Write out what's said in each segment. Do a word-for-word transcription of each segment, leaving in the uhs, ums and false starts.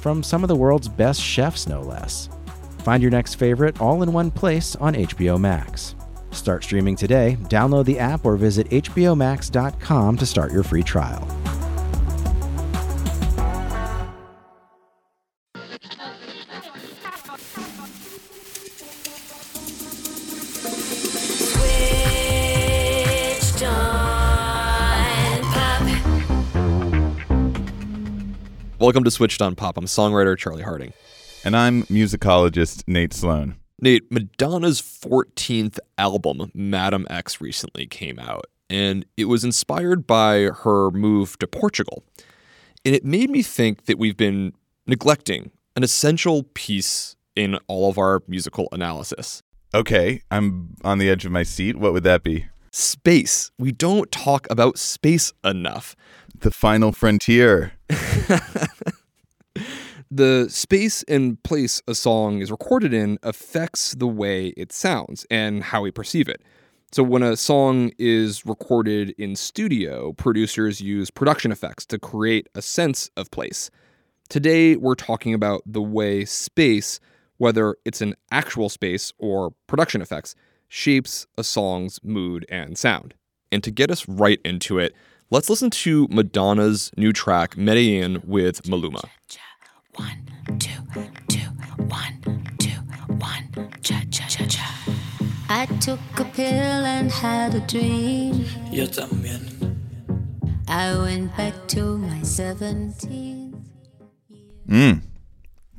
from some of the world's best chefs, no less. Find your next favorite all in one place on H B O Max. Start streaming today. Download the app or visit H B O Max dot com to start your free trial. Switched On Pop. Welcome to Switched On Pop. I'm songwriter Charlie Harding. And I'm musicologist Nate Sloan. Nate, Madonna's fourteenth album, Madam X, recently came out, and it was inspired by her move to Portugal. And it made me think that we've been neglecting an essential piece in all of our musical analysis. Okay, I'm on the edge of my seat. What would that be? Space. We don't talk about space enough. The final frontier. The space and place a song is recorded in affects the way it sounds and how we perceive it. So when a song is recorded in studio, producers use production effects to create a sense of place. Today, we're talking about the way space, whether it's an actual space or production effects, shapes a song's mood and sound. And to get us right into it, let's listen to Madonna's new track, Medellín, with Maluma. One, two, two, one, two, one, cha, cha, cha, cha. I took a pill and had a dream. Yo también. I went back to my seventeenth. Mmm.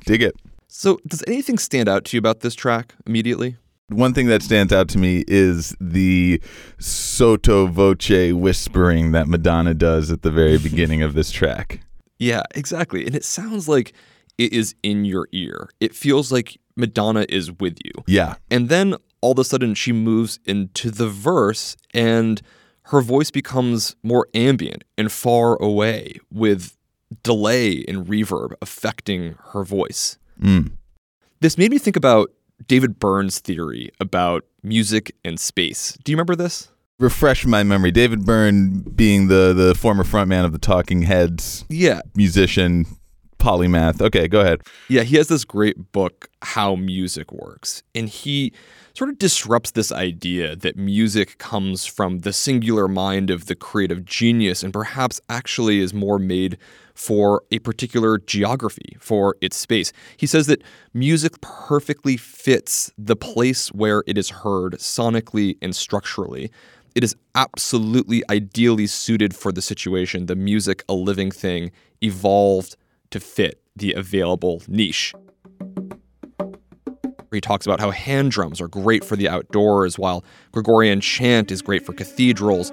Dig it. So, does anything stand out to you about this track immediately? One thing that stands out to me is the sotto voce whispering that Madonna does at the very beginning of this track. Yeah, exactly. And it sounds like it is in your ear. It feels like Madonna is with you. Yeah. And then all of a sudden she moves into the verse and her voice becomes more ambient and far away with delay and reverb affecting her voice. Mm. This made me think about David Byrne's theory about music and space. Do you remember this? Refresh my memory. David Byrne being the, the former frontman of the Talking Heads, yeah, musician, polymath. Okay, go ahead. Yeah, he has this great book, How Music Works, and he sort of disrupts this idea that music comes from the singular mind of the creative genius and perhaps actually is more made for a particular geography, for its space. He says that music perfectly fits the place where it is heard sonically and structurally. It is absolutely ideally suited for the situation, the music, a living thing, evolved to fit the available niche. He talks about how hand drums are great for the outdoors, while Gregorian chant is great for cathedrals.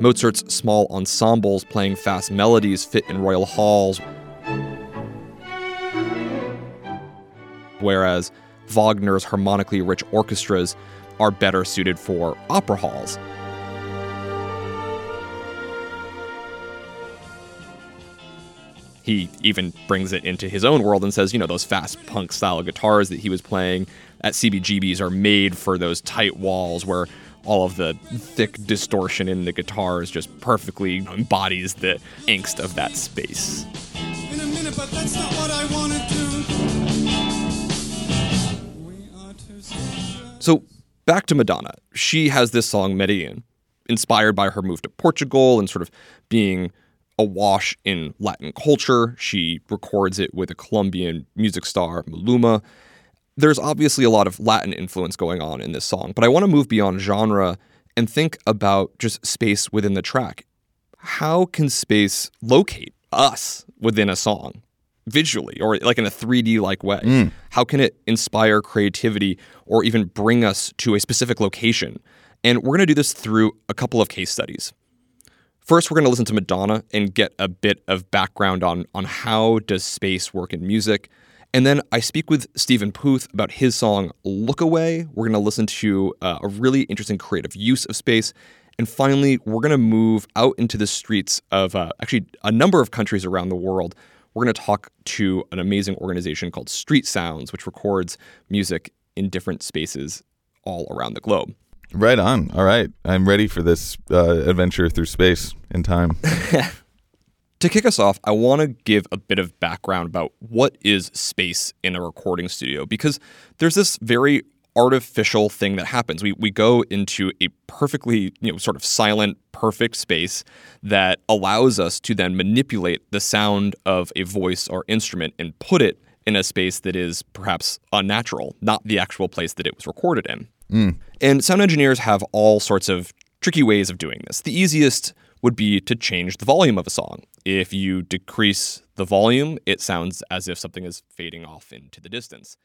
Mozart's small ensembles playing fast melodies fit in royal halls, whereas Wagner's harmonically rich orchestras are better suited for opera halls. He even brings it into his own world and says, you know, those fast punk style guitars that he was playing at C B G B's are made for those tight walls where all of the thick distortion in the guitars just perfectly embodies the angst of that space. In a minute, but that's not what I want to do. We are too sure. So, back to Madonna. She has this song, Medellín, inspired by her move to Portugal and sort of being awash in Latin culture. She records it with a Colombian music star, Maluma. There's obviously a lot of Latin influence going on in this song, but I want to move beyond genre and think about just space within the track. How can space locate us within a song visually or like in a three D-like way? Mm. How can it inspire creativity or even bring us to a specific location? And we're going to do this through a couple of case studies. First, we're going to listen to Madonna and get a bit of background on, on how does space work in music. And then I speak with Stephen Puth about his song Look Away. We're going to listen to uh, a really interesting creative use of space. And finally, we're going to move out into the streets of uh, actually a number of countries around the world. We're going to talk to an amazing organization called Street Sounds, which records music in different spaces all around the globe. Right on. All right. I'm ready for this uh, adventure through space and time. To kick us off, I want to give a bit of background about what is space in a recording studio, because there's this very artificial thing that happens. We we go into a perfectly, you know, sort of silent, perfect space that allows us to then manipulate the sound of a voice or instrument and put it in a space that is perhaps unnatural, not the actual place that it was recorded in. Mm. And sound engineers have all sorts of tricky ways of doing this. The easiest would be to change the volume of a song. If you decrease the volume, it sounds as if something is fading off into the distance.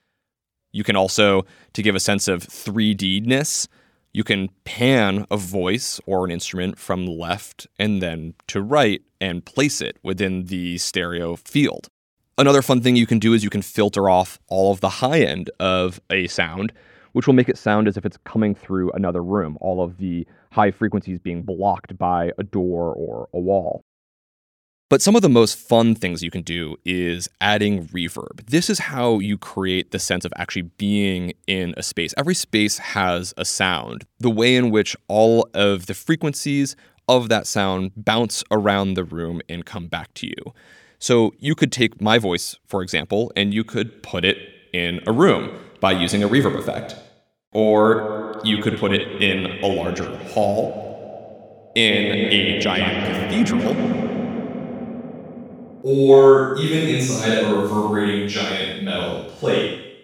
You can also, to give a sense of three D-ness, you can pan a voice or an instrument from left and then to right and place it within the stereo field. Another fun thing you can do is you can filter off all of the high end of a sound, which will make it sound as if it's coming through another room, all of the high frequencies being blocked by a door or a wall. But some of the most fun things you can do is adding reverb. This is how you create the sense of actually being in a space. Every space has a sound. The way in which all of the frequencies of that sound bounce around the room and come back to you. So you could take my voice, for example, and you could put it in a room by using a reverb effect. Or you could put it in a larger hall, in a giant cathedral, or even inside a reverberating giant metal plate.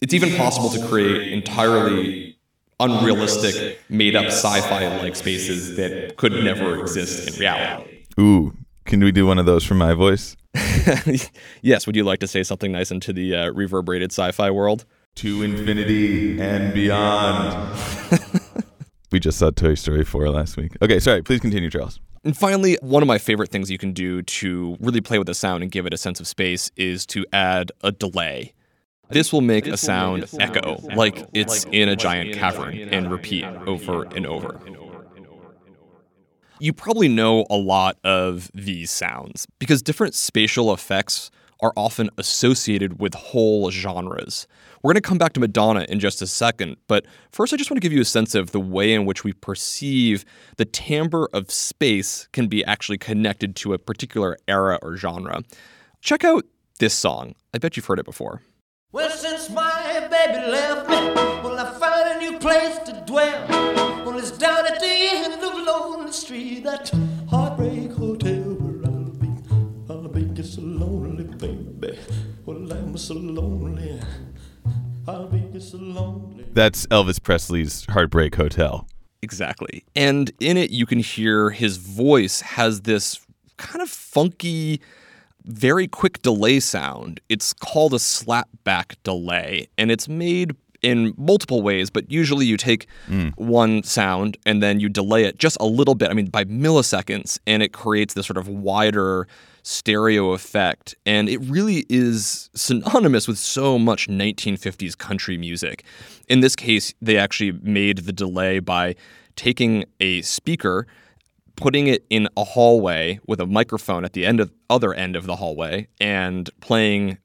It's even possible to create entirely unrealistic, made-up sci-fi-like spaces that could never exist in reality. Ooh, can we do one of those for my voice? Yes, would you like to say something nice into the uh, reverberated sci-fi world? To infinity and beyond. We just saw Toy Story four last week. Okay, sorry, please continue, Charles. And finally, one of my favorite things you can do to really play with the sound and give it a sense of space is to add a delay. This will make a sound echo, like it's in a giant cavern, and repeat over and over. You probably know a lot of these sounds because different spatial effects are often associated with whole genres. We're going to come back to Madonna in just a second, but first I just want to give you a sense of the way in which we perceive the timbre of space can be actually connected to a particular era or genre. Check out this song. I bet you've heard it before. Well, since my baby left me, well, I found a new place to dwell. Well, it's down at the end of Lonely Street, that heartbreak hotel where I'll be. I'll be just so lonely, baby. Well, I'm so lonely. That's Elvis Presley's Heartbreak Hotel. Exactly. And in it, you can hear his voice has this kind of funky, very quick delay sound. It's called a slapback delay, and it's made in multiple ways, but usually you take mm. one sound and then you delay it just a little bit, I mean, by milliseconds, and it creates this sort of wider stereo effect. And it really is synonymous with so much nineteen fifties country music. In this case, they actually made the delay by taking a speaker, putting it in a hallway with a microphone at the end of other end of the hallway, and playing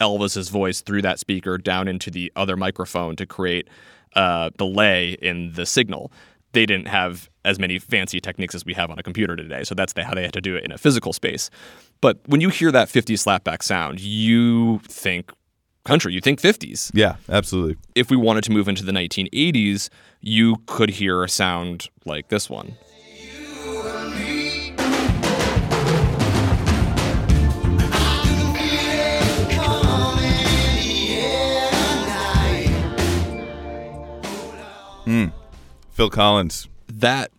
Elvis's voice through that speaker down into the other microphone to create a delay in the signal. They didn't have as many fancy techniques as we have on a computer today, so that's the, how they had to do it in a physical space. But when you hear that fifties slapback sound, you think country, you think fifties. Yeah, absolutely. If we wanted to move into the nineteen eighties, you could hear a sound like this one. Mm. Phil Collins. That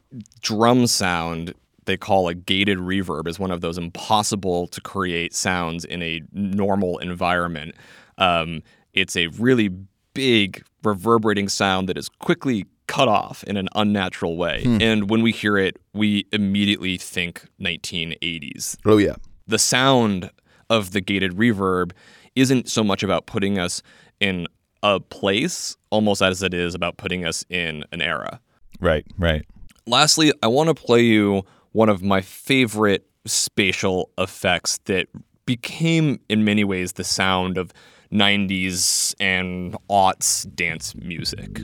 drum sound they call a gated reverb is one of those impossible to create sounds in a normal environment. Um, it's a really big reverberating sound that is quickly cut off in an unnatural way. Hmm. And when we hear it, we immediately think nineteen eighties. Oh, yeah. The sound of the gated reverb isn't so much about putting us in a place, almost as it is about putting us in an era. Right, right. Lastly, I want to play you one of my favorite spatial effects that became, in many ways, the sound of nineties and aughts dance music.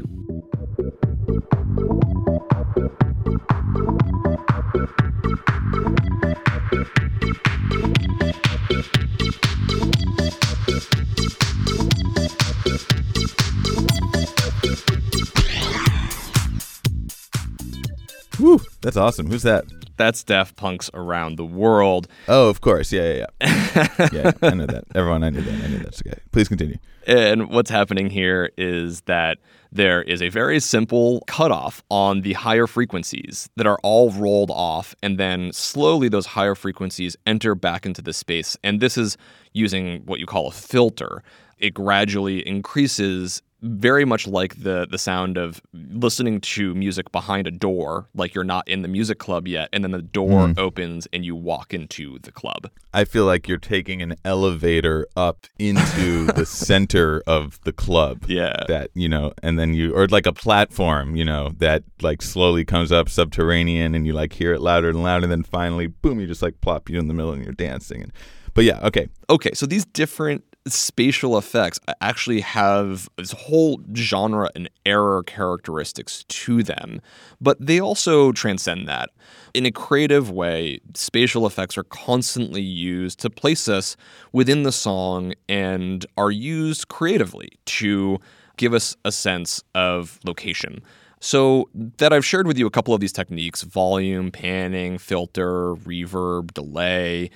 Woo, that's awesome. Who's that? That's Daft Punk's Around the World. Oh, of course. Yeah, yeah, yeah. yeah, I know that. Everyone, I knew that. I knew that's okay. Please continue. And what's happening here is that there is a very simple cutoff on the higher frequencies that are all rolled off, and then slowly those higher frequencies enter back into the space. And this is using what you call a filter. It gradually increases, very much like the the sound of listening to music behind a door, like you're not in the music club yet, and then the door mm. opens and you walk into the club. I feel like you're taking an elevator up into the center of the club. Yeah. That, you know, and then you, or like a platform, you know, that like slowly comes up subterranean and you like hear it louder and louder, and then finally, boom, you just like plop you in the middle and you're dancing. And, but yeah, okay. Okay, so these different spatial effects actually have this whole genre and era characteristics to them, but they also transcend that. In a creative way, spatial effects are constantly used to place us within the song and are used creatively to give us a sense of location. So that I've shared with you a couple of these techniques: volume, panning, filter, reverb, delay.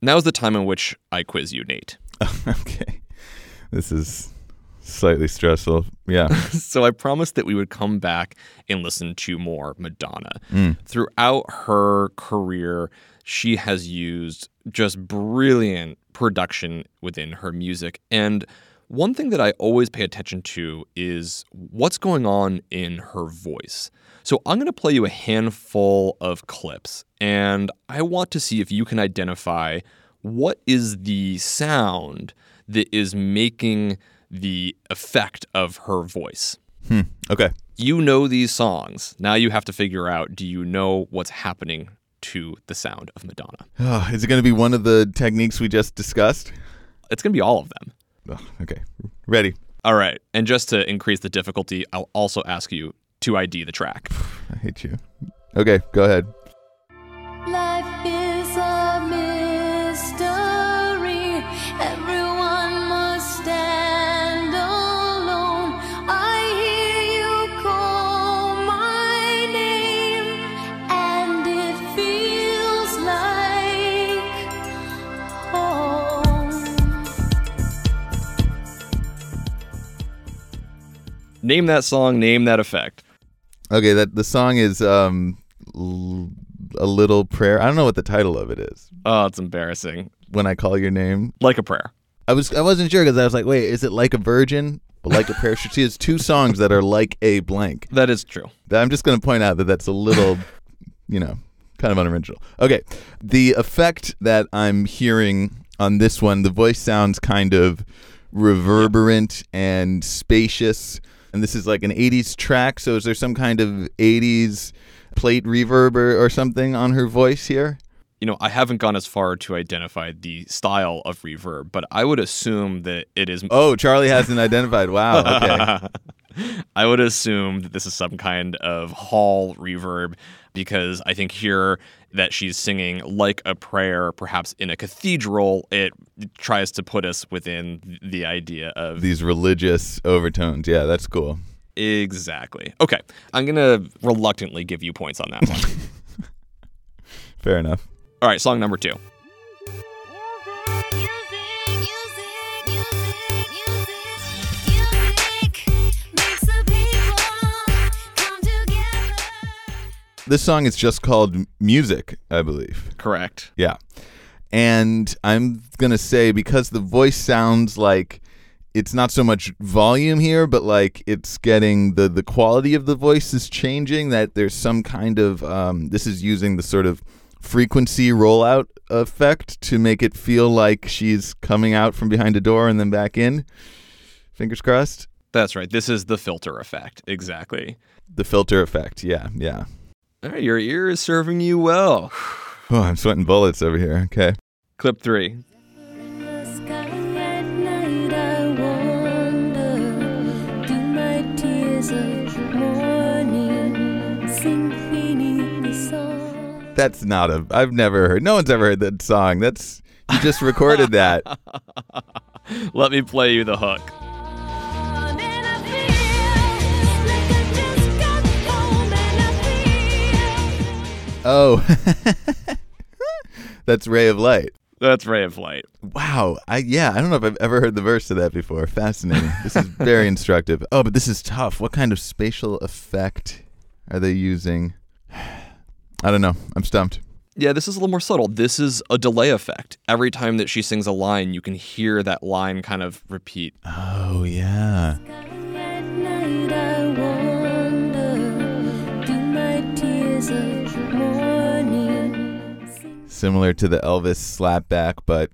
Now's the time in which I quiz you, Nate. Okay. This is slightly stressful. Yeah. So I promised that we would come back and listen to more Madonna. Mm. Throughout her career, she has used just brilliant production within her music. And one thing that I always pay attention to is what's going on in her voice. So I'm going to play you a handful of clips, and I want to see if you can identify what is the sound that is making the effect of her voice. Hmm. Okay. You know these songs. Now you have to figure out, do you know what's happening to the sound of Madonna? Oh, is it going to be one of the techniques we just discussed? It's going to be all of them. Oh, okay. Ready. All right. And just to increase the difficulty, I'll also ask you to I D the track. I hate you. Okay, go ahead. Life is a mystery. Everyone must stand alone. I hear you call my name, and it feels like home. Name that song, name that effect. Okay, that the song is um, l- A Little Prayer. I don't know what the title of it is. Oh, it's embarrassing. When I Call Your Name. Like a Prayer. I was I wasn't sure because I was like, wait, is it Like a Virgin? But Like a Prayer. She has two songs that are like a blank. That is true. I'm just going to point out that that's a little, you know, kind of unoriginal. Okay, the effect that I'm hearing on this one, the voice sounds kind of reverberant and spacious. And this is like an eighties track, so is there some kind of eighties plate reverb or, or something on her voice here? You know, I haven't gone as far to identify the style of reverb, but I would assume that it is... Oh, Charlie hasn't identified. Wow, okay. I would assume that this is some kind of hall reverb, because I think here that she's singing Like a Prayer, perhaps in a cathedral, it tries to put us within the idea of... these religious overtones. Yeah, that's cool. Exactly. Okay, I'm going to reluctantly give you points on that one. Fair enough. All right, song number two. This song is just called Music, I believe. Correct. Yeah. And I'm going to say, because the voice sounds like it's not so much volume here, but like it's getting the, the quality of the voice is changing, that there's some kind of, um, this is using the sort of frequency rollout effect to make it feel like she's coming out from behind a door and then back in. Fingers crossed. That's right. This is the filter effect. Exactly. The filter effect. Yeah. Yeah. All right. Your ear is serving you well. Oh, I'm sweating bullets over here. Okay. Clip three. That's not a, I've never heard, no one's ever heard that song. That's, you just recorded that. Let me play you the hook. Oh, that's Ray of Light. That's Ray of Light. Wow. I yeah, I don't know if I've ever heard the verse of that before. Fascinating. This is very instructive. Oh, but this is tough. What kind of spatial effect are they using? I don't know. I'm stumped. Yeah, this is a little more subtle. This is a delay effect. Every time that she sings a line, you can hear that line kind of repeat. Oh, yeah. Similar to the Elvis slapback, but,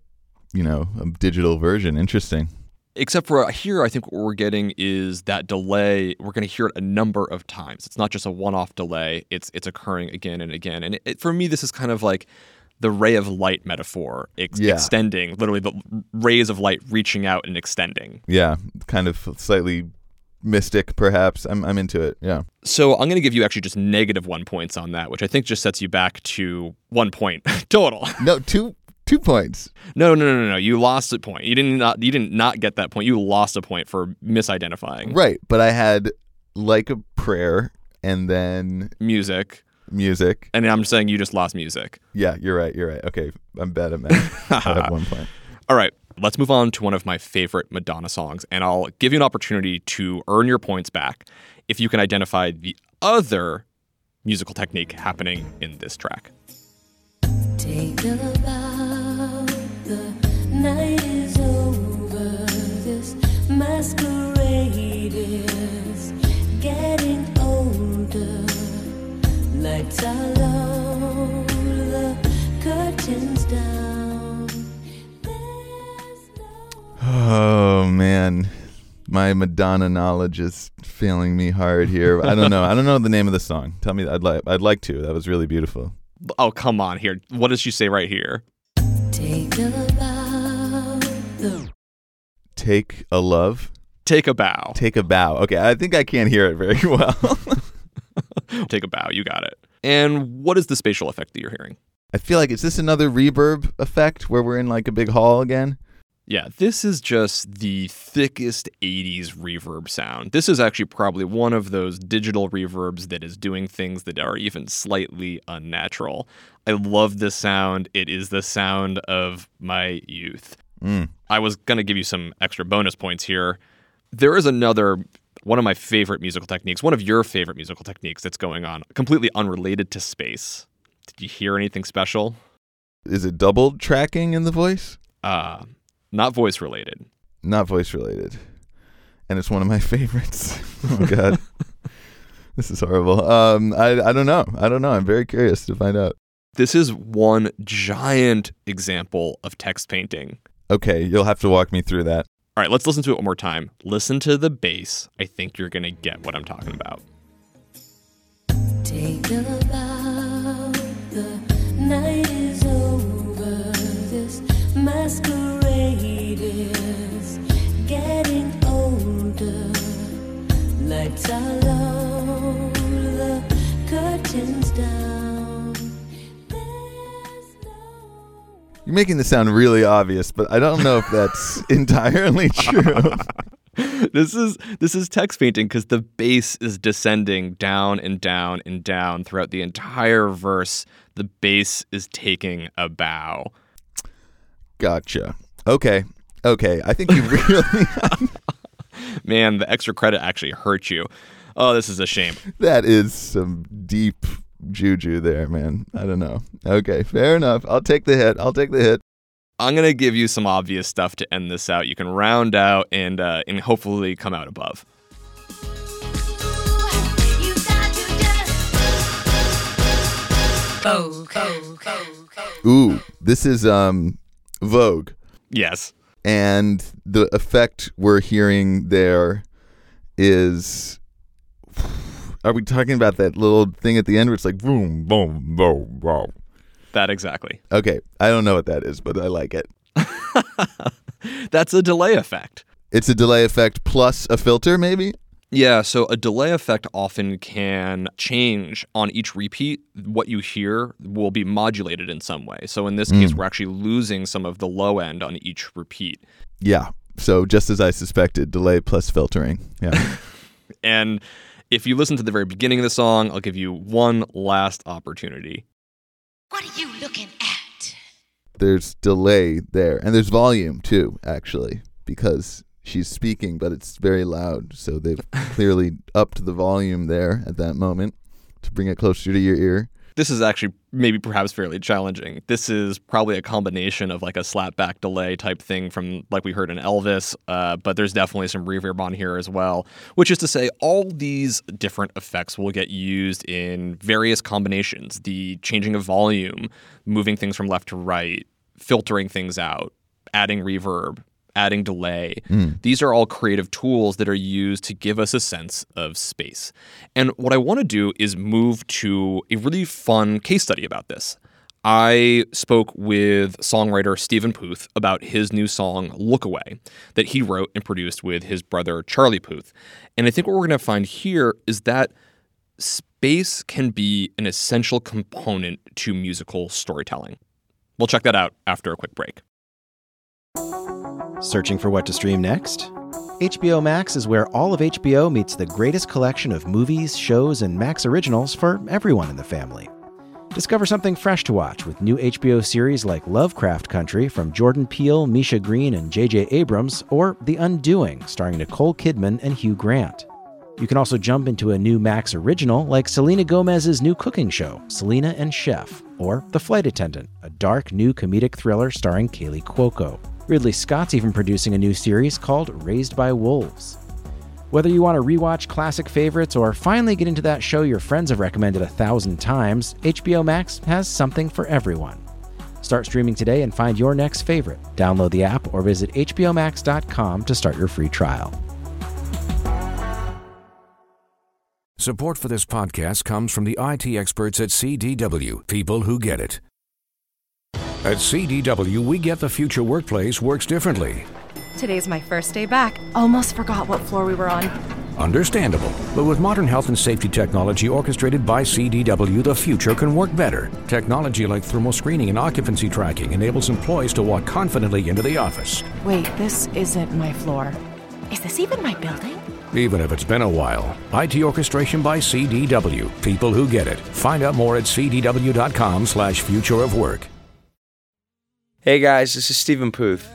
you know, a digital version. Interesting. Except for here, I think what we're getting is that delay. We're going to hear it a number of times. It's not just a one-off delay. It's it's occurring again and again. And it, it, for me, this is kind of like the Ray of Light metaphor, ex- yeah. extending, literally the rays of light reaching out and extending. Yeah, kind of slightly mystic, perhaps. I'm I'm into it, yeah. So I'm going to give you actually just negative one points on that, which I think just sets you back to one point total. No, two Two points. No, no, no, no, no. You lost a point. You didn't not. You didn't not get that point. You lost a point for misidentifying. Right, but I had Like a Prayer, and then music, music, and I'm saying you just lost music. Yeah, you're right. You're right. Okay, I'm bad at math. I have one point. All right, let's move on to one of my favorite Madonna songs, and I'll give you an opportunity to earn your points back if you can identify the other musical technique happening in this track. Take a bow. The night is over, this masquerade is getting older. Lights are low, the curtains down. Oh, man. My Madonna knowledge is failing me hard here. I don't know. I don't know the name of the song. Tell me. I'd like, I'd like to. That was really beautiful. Oh, come on here. What does she say right here? Take a bow. Take a love? Take a bow. Take a bow. Okay, I think I can't hear it very well. Take a bow. You got it. And what is the spatial effect that you're hearing? I feel like, is this another reverb effect where we're in like a big hall again? Yeah, this is just the thickest eighties reverb sound. This is actually probably one of those digital reverbs that is doing things that are even slightly unnatural. I love this sound. It is the sound of my youth. Mm. I was going to give you some extra bonus points here. There is another, one of my favorite musical techniques, one of your favorite musical techniques that's going on, completely unrelated to space. Did you hear anything special? Is it double tracking in the voice? Uh... Not voice related. Not voice related. And it's one of my favorites. Oh, God. This is horrible. Um, I, I don't know. I don't know. I'm very curious to find out. This is one giant example of text painting. Okay. You'll have to walk me through that. All right. Let's listen to it one more time. Listen to the bass. I think you're going to get what I'm talking about. Take a bow. The night is over. This masquerade. Getting older, lights are low, the curtains down. You're making this sound really obvious, but I don't know if that's entirely true. This is this is text painting because the bass is descending down and down and down throughout the entire verse. The bass is taking a bow. Gotcha. Okay. Okay, I think you really... Man, the extra credit actually hurt you. Oh, this is a shame. That is some deep juju there, man. I don't know. Okay, fair enough. I'll take the hit. I'll take the hit. I'm going to give you some obvious stuff to end this out. You can round out and uh, and hopefully come out above. Ooh, this is um, Vogue. Yes. And the effect we're hearing there is... Are we talking about that little thing at the end where it's like... boom, boom, boom, boom? That exactly. Okay. I don't know what that is, but I like it. That's a delay effect. It's a delay effect plus a filter, maybe? Yeah. So a delay effect often can change on each repeat. What you hear will be modulated in some way. So in this mm. case, we're actually losing some of the low end on each repeat. Yeah. So just as I suspected, delay plus filtering. Yeah. And if you listen to the very beginning of the song, I'll give you one last opportunity. What are you looking at? There's delay there. And there's volume, too, actually, because she's speaking, but it's very loud. So they've clearly upped the volume there at that moment to bring it closer to your ear. This is actually maybe perhaps fairly challenging. This is probably a combination of like a slapback delay type thing from like we heard in Elvis, uh, but there's definitely some reverb on here as well, which is to say all these different effects will get used in various combinations. The changing of volume, moving things from left to right, filtering things out, adding reverb, adding delay. Mm. These are all creative tools that are used to give us a sense of space. And what I want to do is move to a really fun case study about this. I spoke with songwriter Stephen Puth about his new song, Look Away, that he wrote and produced with his brother, Charlie Puth. And I think what we're going to find here is that space can be an essential component to musical storytelling. We'll check that out after a quick break. Searching for what to stream next? H B O Max is where all of H B O meets the greatest collection of movies, shows, and Max originals for everyone in the family. Discover something fresh to watch with new H B O series like Lovecraft Country from Jordan Peele, Misha Green, and J J. Abrams, or The Undoing, starring Nicole Kidman and Hugh Grant. You can also jump into a new Max original like Selena Gomez's new cooking show, Selena and Chef, or The Flight Attendant, a dark new comedic thriller starring Kaley Cuoco. Ridley Scott's even producing a new series called Raised by Wolves. Whether you want to rewatch classic favorites or finally get into that show your friends have recommended a thousand times, H B O Max has something for everyone. Start streaming today and find your next favorite. Download the app or visit H B O Max dot com to start your free trial. Support for this podcast comes from the I T experts at C D W, people who get it. At C D W, we get the future workplace works differently. Today's my first day back. Almost forgot what floor we were on. Understandable. But with modern health and safety technology orchestrated by C D W, the future can work better. Technology like thermal screening and occupancy tracking enables employees to walk confidently into the office. Wait, this isn't my floor. Is this even my building? Even if it's been a while. I T orchestration by C D W. People who get it. Find out more at C D W dot com slash future of work. Hey guys, this is Stephen Puth.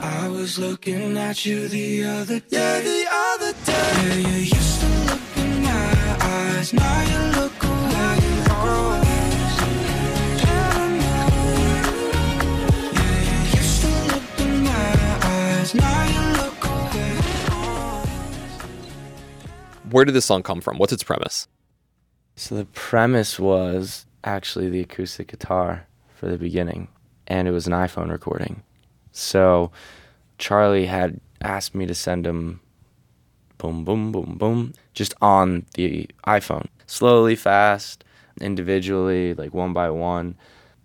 I was looking at you the other day, the other day. You used to look in my eyes, now you look away. You used to look in my eyes, now you look away. Where did this song come from? What's its premise? So the premise was actually the acoustic guitar for the beginning. And it was an iPhone recording. So Charlie had asked me to send him boom, boom, boom, boom, just on the iPhone. Slowly, fast, individually, like one by one.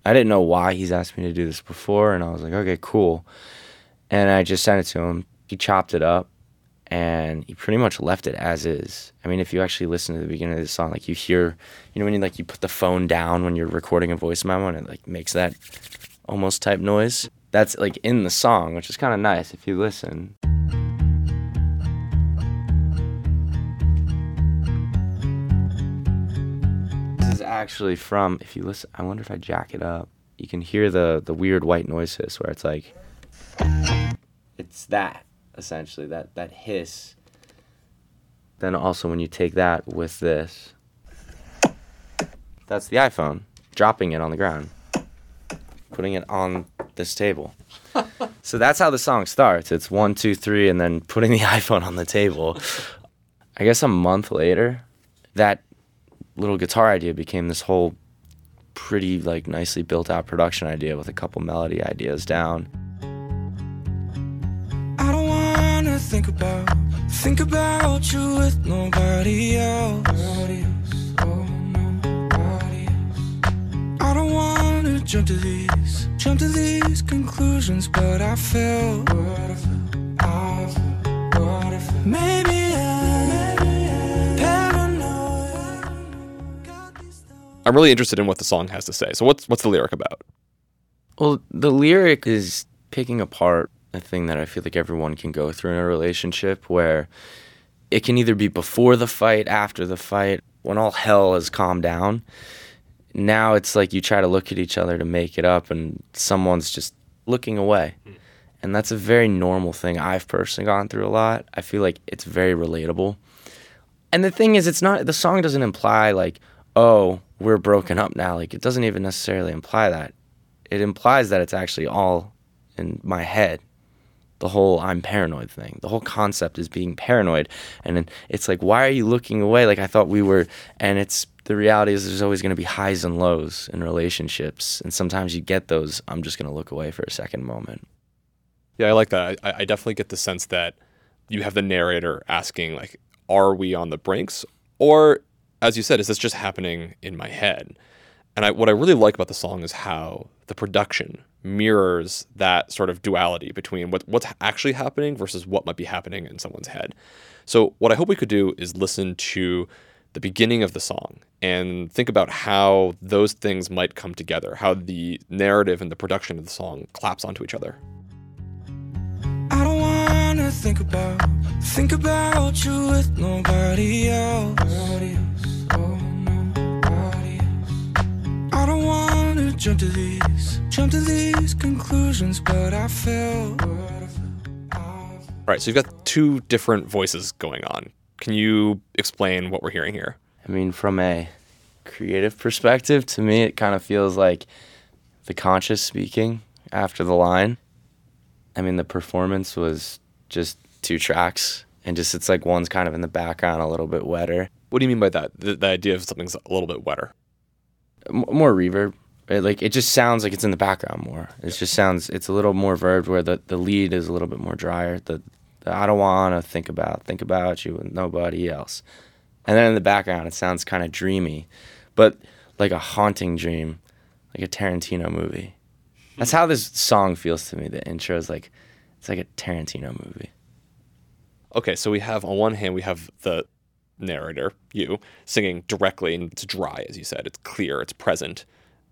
I didn't know why he's asked me to do this before, and I was like, okay, cool. And I just sent it to him. He chopped it up, and he pretty much left it as is. I mean, if you actually listen to the beginning of the song, like you hear, you know when you like you put the phone down when you're recording a voice memo, and it like makes that... almost type noise. That's like in the song, which is kind of nice if you listen. This is actually from, if you listen, I wonder if I jack it up. You can hear the, the weird white noise hiss where it's like, it's that, essentially, that, that hiss. Then also when you take that with this, that's the iPhone dropping it on the ground. Putting it on this table. So that's how the song starts. It's one, two, three, and then putting the iPhone on the table. I guess a month later, that little guitar idea became this whole pretty like nicely built out production idea with a couple melody ideas down. I don't wanna think about think about you with nobody else. Nobody else. Oh, nobody else. I don't wanna jump to these jump to these conclusions, but I feel what if I what if maybe I'm really interested in what the song has to say. So what's what's the lyric about? Well, the lyric is picking apart a thing that I feel like everyone can go through in a relationship, where it can either be before the fight, after the fight, when all hell has calmed down. Now it's like you try to look at each other to make it up, and someone's just looking away. Mm. And that's a very normal thing I've personally gone through a lot. I feel like it's very relatable. And the thing is, it's not the song doesn't imply like, oh, we're broken up now. Like, it doesn't even necessarily imply that. It implies that it's actually all in my head. The whole I'm paranoid thing. The whole concept is being paranoid. And it's like, why are you looking away? Like, I thought we were. And it's the reality is there's always going to be highs and lows in relationships. And sometimes you get those, I'm just going to look away for a second moment. Yeah, I like that. I, I definitely get the sense that you have the narrator asking, like, are we on the brinks? Or, as you said, is this just happening in my head? And I, what I really like about the song is how the production mirrors that sort of duality between what, what's actually happening versus what might be happening in someone's head. So what I hope we could do is listen to the beginning of the song and think about how those things might come together, how the narrative and the production of the song claps onto each other. I don't wanna think about, think about you with nobody else. Nobody else. I don't want to jump to these, jump to these conclusions, but I feel. All right, so you've got two different voices going on. Can you explain what we're hearing here? I mean, from a creative perspective, to me, it kind of feels like the conscious speaking after the line. I mean, the performance was just two tracks, and just it's like one's kind of in the background a little bit wetter. What do you mean by that? The, the idea of something's a little bit wetter? More reverb, it, like it just sounds like it's in the background more. It yeah. just sounds it's a little more verb where the, the lead is a little bit more drier. The, the I don't wanna think about think about you with nobody else, and then in the background it sounds kind of dreamy, but like a haunting dream, like a Tarantino movie. That's how this song feels to me. The intro is like it's like a Tarantino movie. Okay, so we have on one hand we have the narrator, you, singing directly, and it's dry, as you said. It's clear, it's present.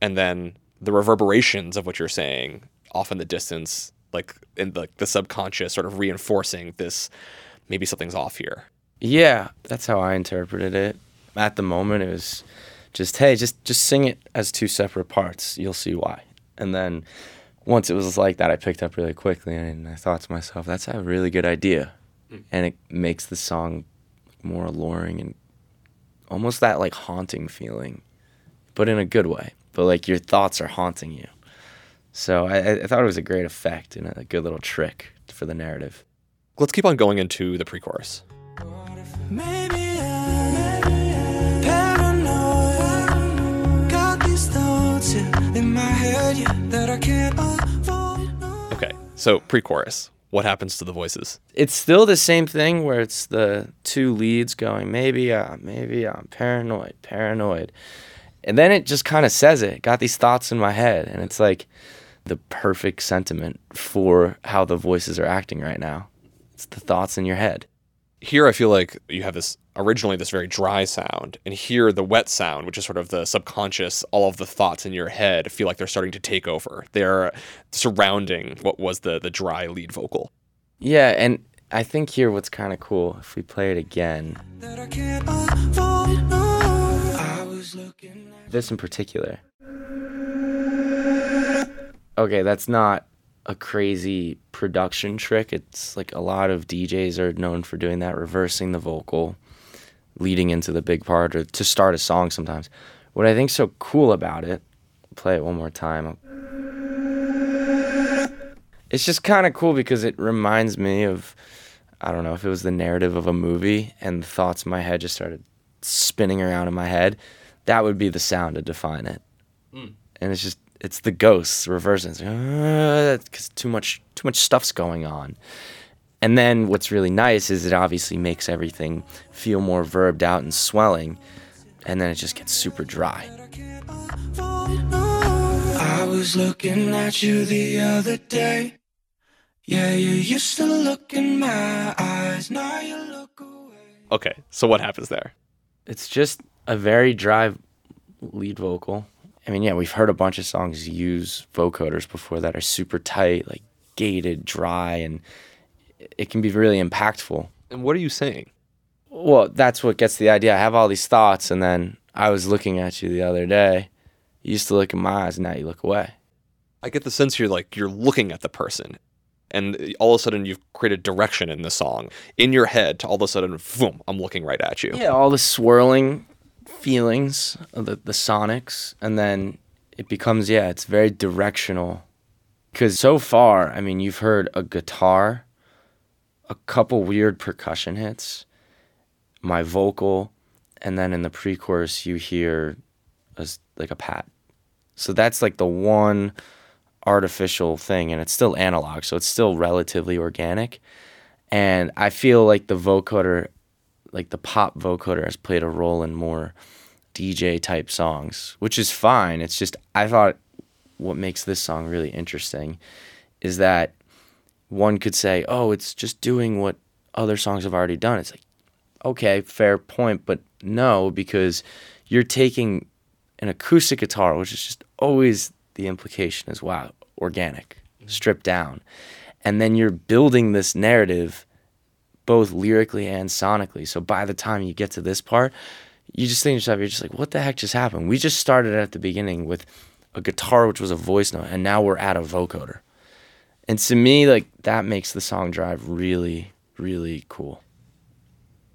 And then the reverberations of what you're saying off in the distance, like in the, the subconscious, sort of reinforcing this, maybe something's off here. Yeah, that's how I interpreted it. At the moment, it was just, hey, just, just sing it as two separate parts. You'll see why. And then once it was like that, I picked up really quickly, and I thought to myself, that's a really good idea. Mm. And it makes the song more alluring and almost that like haunting feeling, but in a good way. But like your thoughts are haunting you. So I, I thought it was a great effect and a good little trick for the narrative. Let's keep on going into the pre-chorus. Maybe I'm paranoid. Got these thoughts in my head that I can't avoid. Okay, so pre-chorus. What happens to the voices? It's still the same thing where it's the two leads going, maybe, uh, maybe I'm paranoid, paranoid. And then it just kind of says it, got these thoughts in my head. And it's like the perfect sentiment for how the voices are acting right now. It's the thoughts in your head. Here I feel like you have this, originally this very dry sound. And here the wet sound, which is sort of the subconscious, all of the thoughts in your head feel like they're starting to take over. They're surrounding what was the, the dry lead vocal. Yeah, and I think here what's kind of cool, if we play it again. That I can't avoid, no. I was looking at this in particular. Okay, that's not a crazy production trick. It's like a lot of D Js are known for doing that, reversing the vocal, leading into the big part, or to start a song sometimes. What I think's so cool about it, play it one more time. it's just kind of cool because it reminds me of, I don't know if it was the narrative of a movie and the thoughts in my head just started spinning around in my head. That would be the sound to define it. Mm. And it's just, it's the ghosts reversing. It's like, uh, cause too much, too much stuff's going on. And then what's really nice is it obviously makes everything feel more verbed out and swelling. And then it just gets super dry. I was looking at you the other day. Yeah, you used to look in my eyes. Now you look away. Okay, so what happens there? It's just a very dry lead vocal. I mean, yeah, we've heard a bunch of songs use vocoders before that are super tight, like gated, dry, and it can be really impactful. And what are you saying? Well, that's what gets the idea. I have all these thoughts, and then I was looking at you the other day. You used to look in my eyes, and now you look away. I get the sense you're like, you're looking at the person, and all of a sudden you've created direction in the song. In your head, to all of a sudden, boom, I'm looking right at you. Yeah, all the swirling feelings, of the, the sonics, and then it becomes, yeah, it's very directional. Because so far, I mean, you've heard a guitar, a couple weird percussion hits, my vocal, and then in the pre-chorus you hear a, like a pat. So that's like the one artificial thing, and it's still analog, so it's still relatively organic. And I feel like the vocoder, like the pop vocoder, has played a role in more D J type songs, which is fine. It's just, I thought what makes this song really interesting is that one could say, oh, it's just doing what other songs have already done. It's like, okay, fair point, but no, because you're taking an acoustic guitar, which is just always the implication is, wow, organic, stripped down. And then you're building this narrative both lyrically and sonically. So by the time you get to this part, you just think to yourself, you're just like, what the heck just happened? We just started at the beginning with a guitar, which was a voice note, and now we're at a vocoder. And to me, like, that makes the song drive really, really cool.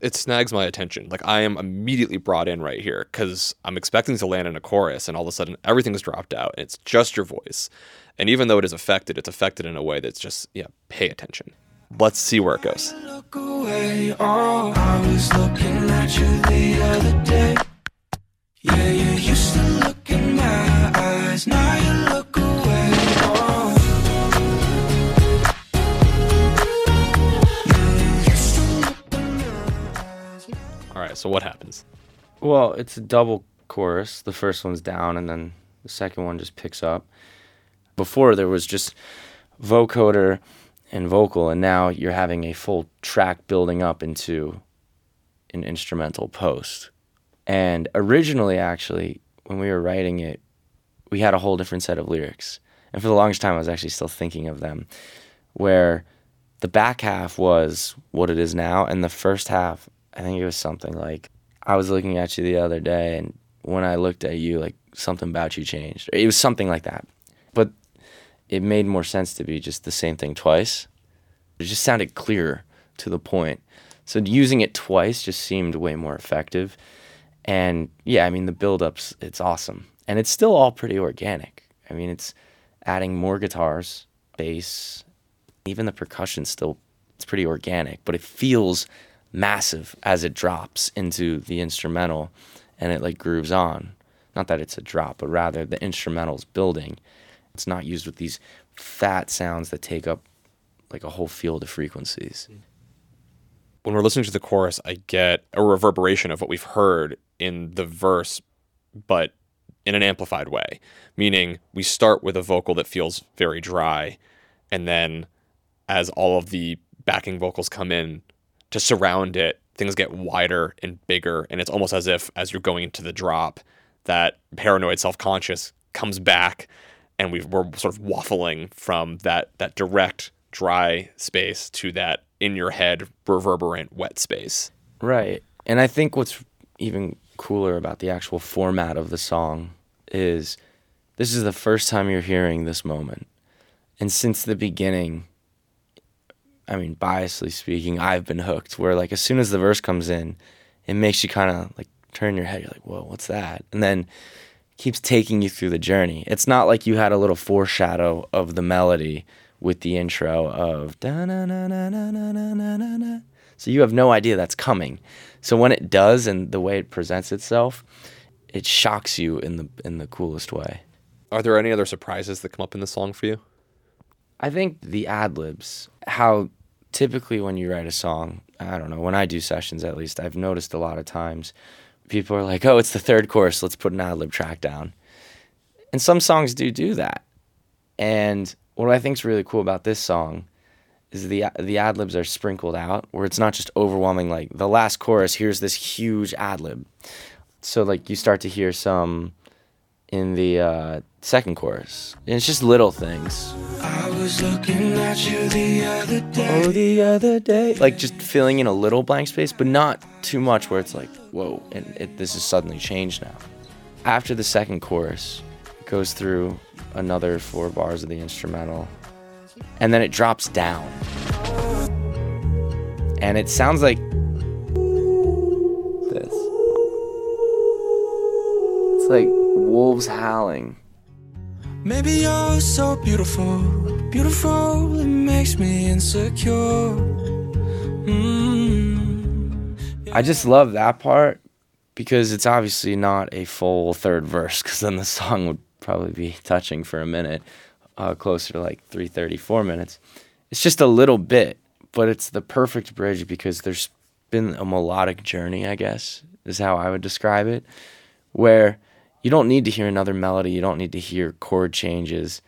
It snags my attention. Like, I am immediately brought in right here because I'm expecting to land in a chorus, and all of a sudden everything's dropped out and it's just your voice. And even though it is affected, it's affected in a way that's just, yeah, pay attention. Let's see where it goes. Look away, oh, I was looking at you the other day. Yeah, you used to look in my eyes, now you look away. So what happens? Well, it's a double chorus. The first one's down, and then the second one just picks up. Before, there was just vocoder and vocal, and now you're having a full track building up into an instrumental post. And originally, actually, when we were writing it, we had a whole different set of lyrics. And for the longest time, I was actually still thinking of them, where the back half was what it is now, and the first half, I think it was something like, I was looking at you the other day, and when I looked at you, like, something about you changed. It was something like that. But it made more sense to be just the same thing twice. It just sounded clearer, to the point. So using it twice just seemed way more effective. And yeah, I mean, the build-ups, it's awesome. And it's still all pretty organic. I mean, it's adding more guitars, bass, even the percussion still, it's pretty organic, but it feels massive as it drops into the instrumental and it like grooves on. Not that it's a drop, but rather the instrumental's building. It's not used with these fat sounds that take up like a whole field of frequencies. When we're listening to the chorus, I get a reverberation of what we've heard in the verse, but in an amplified way, meaning we start with a vocal that feels very dry, and then as all of the backing vocals come in to surround it, things get wider and bigger, and it's almost as if, as you're going into the drop, that paranoid self-conscious comes back, and we've, we're sort of waffling from that that direct, dry space to that in-your-head, reverberant, wet space. Right, and I think what's even cooler about the actual format of the song is this is the first time you're hearing this moment, and since the beginning, I mean, biasly speaking, I've been hooked, where like as soon as the verse comes in, it makes you kind of like turn your head. You're like, whoa, what's that? And then keeps taking you through the journey. It's not like you had a little foreshadow of the melody with the intro of da na na na na na na na na. So you have no idea that's coming. So when it does, and the way it presents itself, it shocks you in the in the coolest way. Are there any other surprises that come up in the song for you? I think the ad-libs, how typically when you write a song, I don't know, when I do sessions at least, I've noticed a lot of times people are like, oh, it's the third chorus, let's put an ad-lib track down. And some songs do do that. And what I think is really cool about this song is the the ad-libs are sprinkled out, where it's not just overwhelming, like the last chorus, here's this huge ad-lib. So like you start to hear some in the uh, second chorus. And it's just little things. I was looking at you the other day. Oh, the other day. Like just filling in a little blank space, but not too much where it's like, whoa, and it, this has suddenly changed now. After the second chorus, it goes through another four bars of the instrumental, and then it drops down. And it sounds like this. It's like wolves howling. Maybe you're so beautiful, beautiful, it makes me insecure. Mm. I just love that part because it's obviously not a full third verse, because then the song would probably be touching for a minute, uh, closer to like three thirty-four minutes. It's just a little bit, but it's the perfect bridge because there's been a melodic journey, I guess, is how I would describe it, where you don't need to hear another melody. You don't need to hear chord changes.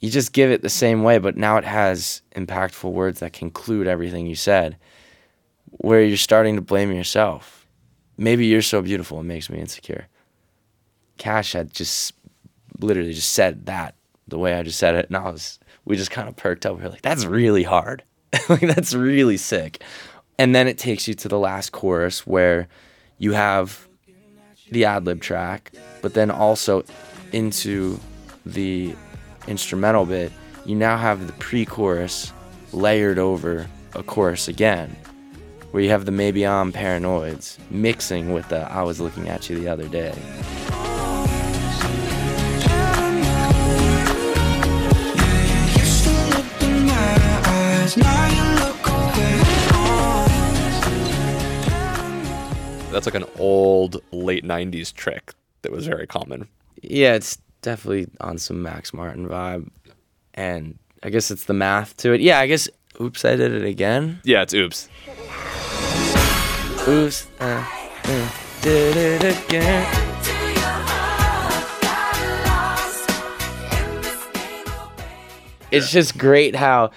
You just give it the same way, but now it has impactful words that conclude everything you said, where you're starting to blame yourself. Maybe you're so beautiful, it makes me insecure. Cash had just literally just said that the way I just said it, and I was, we just kind of perked up. We were like, that's really hard. Like, that's really sick. And then it takes you to the last chorus where you have the ad-lib track, but then also into the instrumental bit, you now have the pre-chorus layered over a chorus again, where you have the Maybe I'm Paranoids mixing with the I was looking at you the other day. That's like an old late nineties trick that was very common. Yeah, it's definitely on some Max Martin vibe. And I guess it's the math to it. Yeah, I guess, oops, I did it again. Yeah, it's oops. Oops, I uh, uh, did it again. It's just great how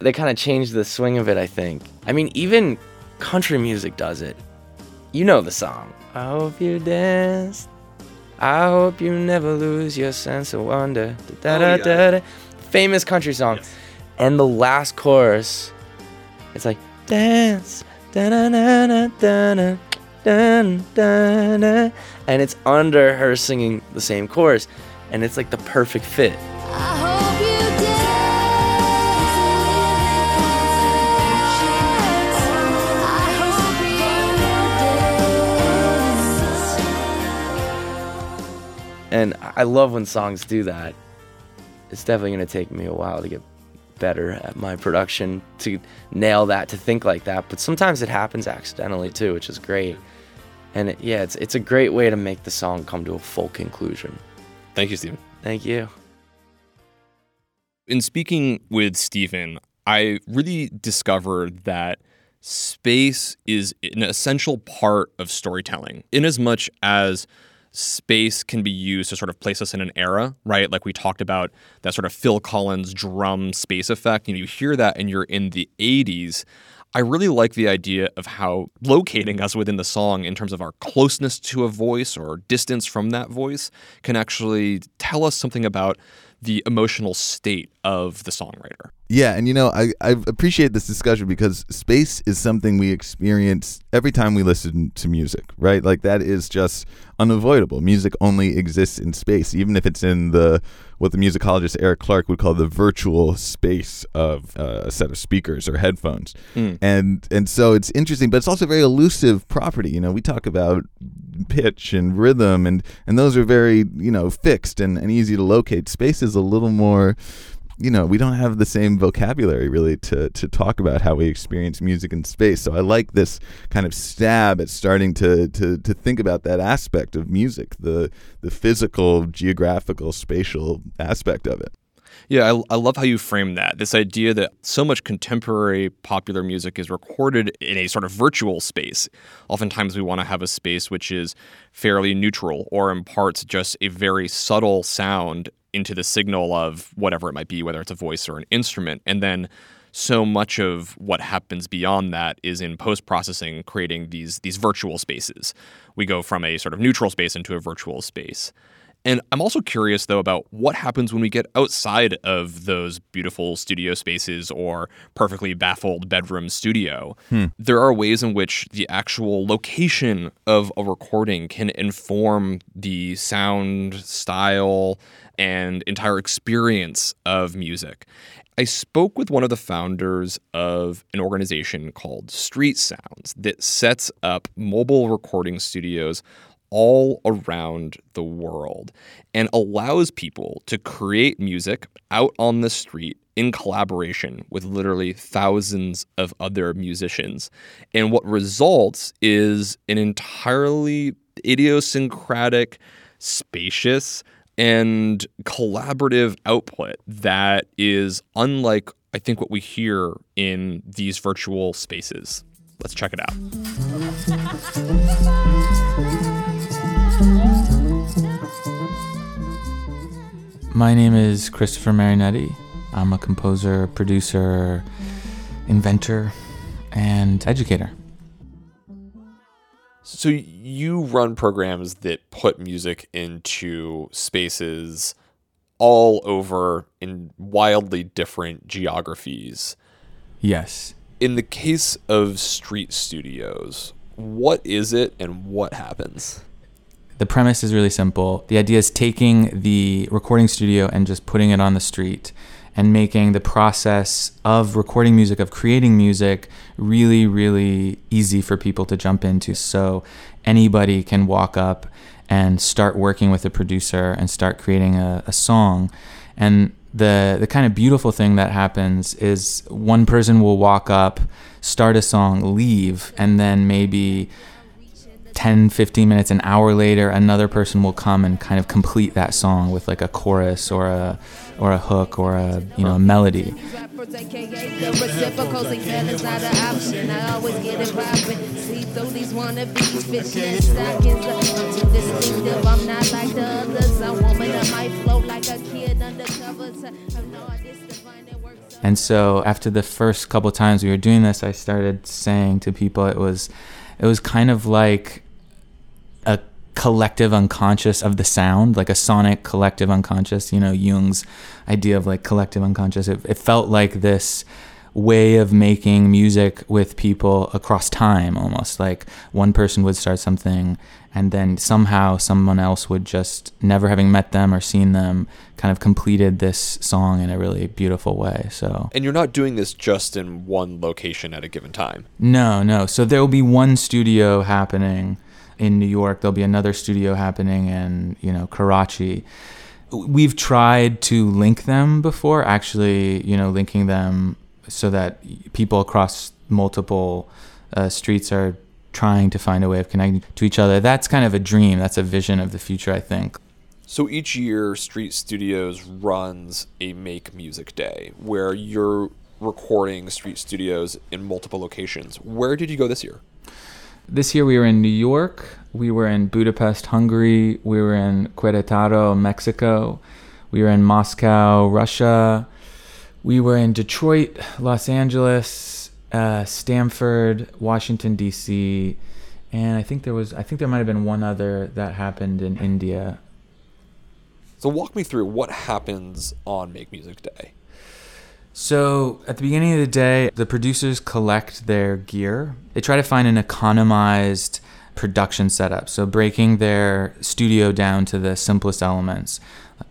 they kind of changed the swing of it, I think. I mean, even country music does it. You know the song. I hope you dance. I hope you never lose your sense of wonder. Da, da, oh, yeah. da, da. Famous country song. Yes. And the last chorus, it's like, dance. Da, na, na, na, da, na, da, na, na. And it's under her singing the same chorus. And it's like the perfect fit. And I love when songs do that. It's definitely going to take me a while to get better at my production, to nail that, to think like that. But sometimes it happens accidentally too, which is great. And it, yeah, it's it's a great way to make the song come to a full conclusion. Thank you, Stephen. Thank you. In speaking with Stephen, I really discovered that space is an essential part of storytelling, in as much as space can be used to sort of place us in an era, right? Like we talked about that sort of Phil Collins drum space effect. You know, you hear that and you're in the eighties. I really like the idea of how locating us within the song in terms of our closeness to a voice or distance from that voice can actually tell us something about the emotional state of the songwriter. Yeah, and you know, I, I appreciate this discussion because space is something we experience every time we listen to music, right? Like that is just unavoidable. Music only exists in space, even if it's in the what the musicologist Eric Clark would call the virtual space of uh, a set of speakers or headphones. Mm. And and so it's interesting, but it's also a very elusive property. You know, we talk about pitch and rhythm, and, and those are very, you know, fixed and, and easy to locate. Space is a little more you know, we don't have the same vocabulary really to to talk about how we experience music in space. So I like this kind of stab at starting to to to think about that aspect of music, the the physical, geographical, spatial aspect of it. Yeah, I, I love how you frame that. This idea that so much contemporary popular music is recorded in a sort of virtual space. Oftentimes we want to have a space which is fairly neutral or imparts just a very subtle sound into the signal of whatever it might be, whether it's a voice or an instrument. And then so much of what happens beyond that is in post-processing, creating these these virtual spaces. We go from a sort of neutral space into a virtual space. And I'm also curious, though, about what happens when we get outside of those beautiful studio spaces or perfectly baffled bedroom studio. Hmm. There are ways in which the actual location of a recording can inform the sound, style, and entire experience of music. I spoke with one of the founders of an organization called Street Sounds that sets up mobile recording studios all around the world and allows people to create music out on the street in collaboration with literally thousands of other musicians. And what results is an entirely idiosyncratic, spacious, and collaborative output that is unlike, I think, what we hear in these virtual spaces. Let's check it out. My name is Christopher Marinetti. I'm a composer, producer, inventor, and educator. So you run programs that put music into spaces all over in wildly different geographies. Yes. In the case of Street Studios, what is it and what happens? The premise is really simple. The idea is taking the recording studio and just putting it on the street and making the process of recording music, of creating music, really, really easy for people to jump into. So anybody can walk up and start working with a producer and start creating a, a song. And the the kind of beautiful thing that happens is one person will walk up, start a song, leave, and then maybe ten, fifteen minutes, an hour later, another person will come and kind of complete that song with like a chorus or a or a hook or a, you know, a melody. And so after the first couple times we were doing this, I started saying to people it was it was kind of like a collective unconscious of the sound, like a sonic collective unconscious, you know, Jung's idea of like collective unconscious. It, it felt like this way of making music with people across time, almost like one person would start something and then somehow someone else would, just never having met them or seen them, kind of completed this song in a really beautiful way. So, and you're not doing this just in one location at a given time? No, no. So there will be one studio happening in New York. There'll be another studio happening in, you know, Karachi. We've tried to link them before, actually, you know, linking them so that people across multiple uh, streets are trying to find a way of connecting to each other. That's kind of a dream. That's a vision of the future, I think. So each year, Street Studios runs a Make Music Day where you're recording Street Studios in multiple locations. Where did you go this year? This year we were in New York. We were in Budapest, Hungary. We were in Querétaro, Mexico. We were in Moscow, Russia. We were in Detroit, Los Angeles, uh, Stamford, Washington, D C, and I think there was, I think there might have been one other that happened in India. So walk me through what happens on Make Music Day. So at the beginning of the day, the producers collect their gear. They try to find an economized production setup, so breaking their studio down to the simplest elements.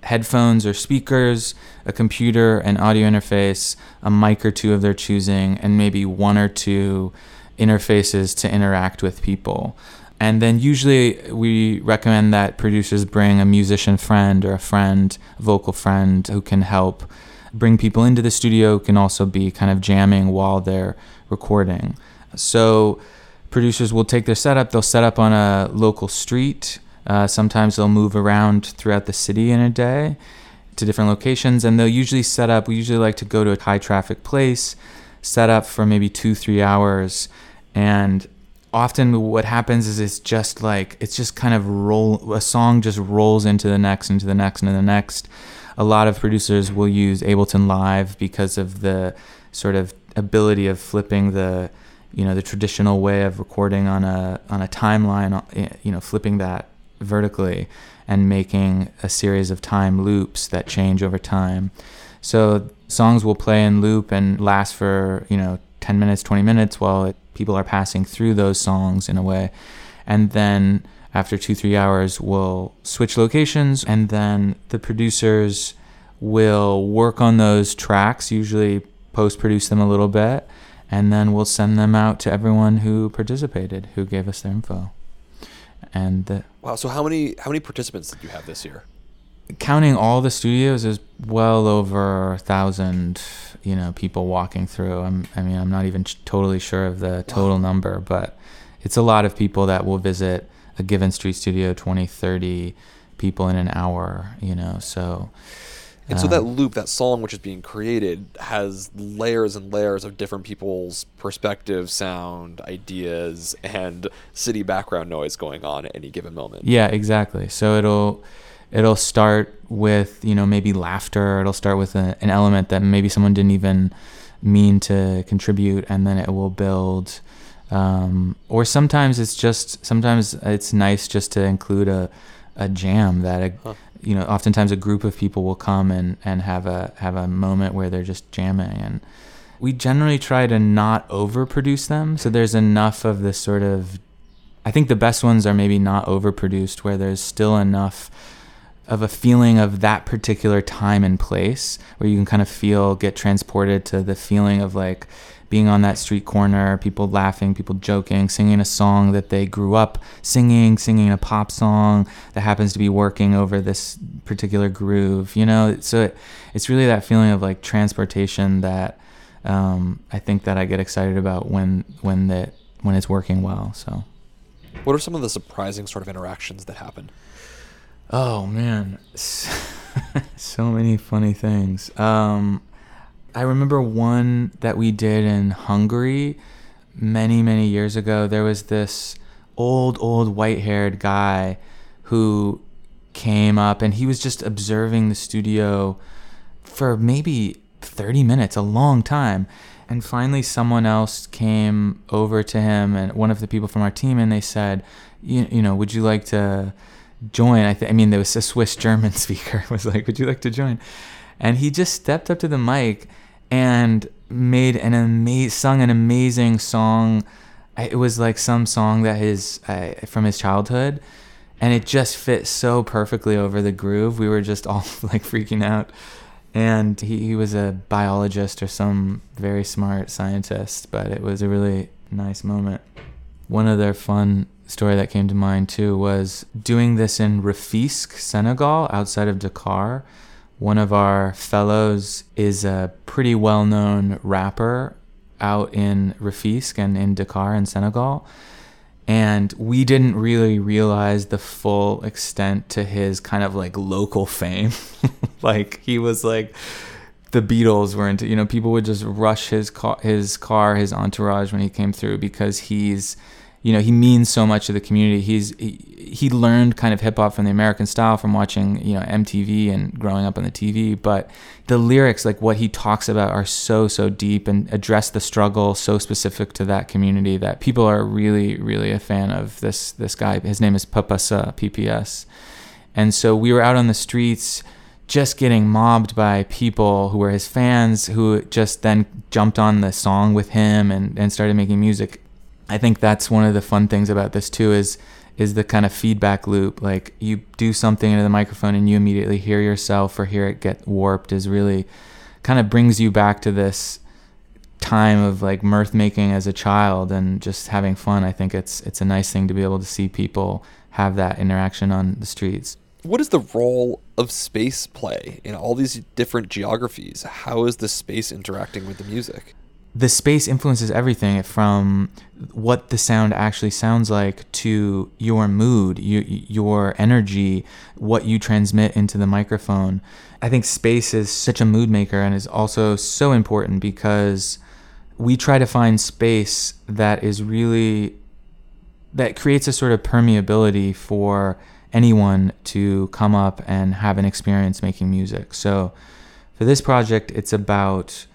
Headphones or speakers, a computer, an audio interface, a mic or two of their choosing, and maybe one or two interfaces to interact with people. And then usually we recommend that producers bring a musician friend or a friend, a vocal friend who can help bring people into the studio, can also be kind of jamming while they're recording. So producers will take their setup, they'll set up on a local street. Uh, sometimes they'll move around throughout the city in a day to different locations, and they'll usually set up, we usually like to go to a high traffic place, set up for maybe two, three hours. And often what happens is it's just like, it's just kind of roll, a song just rolls into the next, into the next, into the next. A lot of producers will use Ableton Live because of the sort of ability of flipping the, you know, the traditional way of recording on a on a timeline, you know, flipping that vertically and making a series of time loops that change over time. So songs will play in loop and last for, you know, ten minutes, twenty minutes while it, people are passing through those songs in a way. And then after two, three hours, we'll switch locations, and then the producers will work on those tracks, usually post-produce them a little bit, and then we'll send them out to everyone who participated, who gave us their info. And the, wow, so how many how many participants did you have this year? Counting all the studios is well over a thousand, you know, people walking through. I'm, I mean, I'm not even ch- totally sure of the total number, but it's a lot of people that will visit a given street studio, twenty, thirty people in an hour, you know, so. And um, so that loop, that song which is being created, has layers and layers of different people's perspective, sound, ideas, and city background noise going on at any given moment. Yeah, exactly. So it'll... It'll start with, you know, maybe laughter. It'll start with a, an element that maybe someone didn't even mean to contribute, and then it will build. Um, or sometimes it's just, sometimes it's nice just to include a, a jam that, a, huh. you know, oftentimes a group of people will come and, and have a have a moment where they're just jamming. And we generally try to not overproduce them. So there's enough of this sort of, I think the best ones are maybe not overproduced, where there's still enough of a feeling of that particular time and place, where you can kind of feel, get transported to the feeling of like being on that street corner, people laughing, people joking, singing a song that they grew up singing, singing a pop song that happens to be working over this particular groove, you know? So it, it's really that feeling of like transportation that um, I think that I get excited about when when that when it's working well, so. What are some of the surprising sort of interactions that happen? Oh, man. So many funny things. Um, I remember one that we did in Hungary many, many years ago. There was this old, old white-haired guy who came up, and he was just observing the studio for maybe thirty minutes, a long time. And finally someone else came over to him, and one of the people from our team, and they said, you, you know, would you like to... join I, th- I mean there was a Swiss German speaker was like, would you like to join? And he just stepped up to the mic and made an amazing sung an amazing song. It was like some song that his uh, from his childhood, and it just fit so perfectly over the groove. We were just all like freaking out, and he, he was a biologist or some very smart scientist, but it was a really nice moment. One other fun story that came to mind too was doing this in Rufisque, Senegal, outside of Dakar. One of our fellows is a pretty well-known rapper out in Rufisque and in Dakar in Senegal. And we didn't really realize the full extent to his kind of like local fame. Like he was like, the Beatles were into, you know, people would just rush his car, his car, his entourage when he came through, because he's, you know, he means so much to the community. He's he, he learned kind of hip hop from the American style from watching, you know, M T V and growing up on the T V. But the lyrics, like what he talks about, are so, so deep and address the struggle so specific to that community that people are really, really a fan of this this guy. His name is Papasa, P P S. And so we were out on the streets just getting mobbed by people who were his fans, who just then jumped on the song with him and, and started making music. I think that's one of the fun things about this too, is is the kind of feedback loop. Like you do something into the microphone and you immediately hear yourself or hear it get warped, is really kind of brings you back to this time of like mirth making as a child and just having fun. I think it's it's a nice thing to be able to see people have that interaction on the streets. what does the role of space play in all these different geographies? How is the space interacting with the music? The space influences everything, from what the sound actually sounds like to your mood, you, your energy, what you transmit into the microphone. I think space is such a mood maker and is also so important because we try to find space that is really, that creates a sort of permeability for anyone to come up and have an experience making music. So for this project, it's about...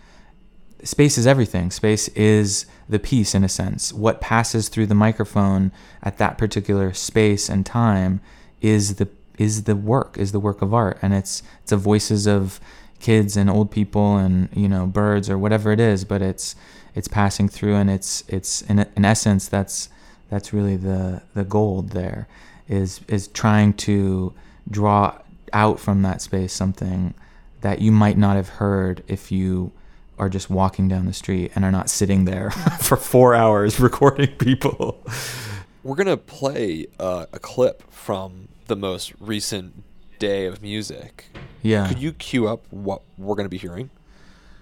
Space is everything. Space is the piece, in a sense. What passes through the microphone at that particular space and time is the is the work, is the work of art. And it's it's the voices of kids and old people and, you know, birds or whatever it is, but it's it's passing through, and it's it's in, in essence that's that's really the the gold there, is is trying to draw out from that space something that you might not have heard if you are just walking down the street and are not sitting there for four hours recording people. We're going to play uh, a clip from the most recent day of music. Yeah. Could you cue up what we're going to be hearing?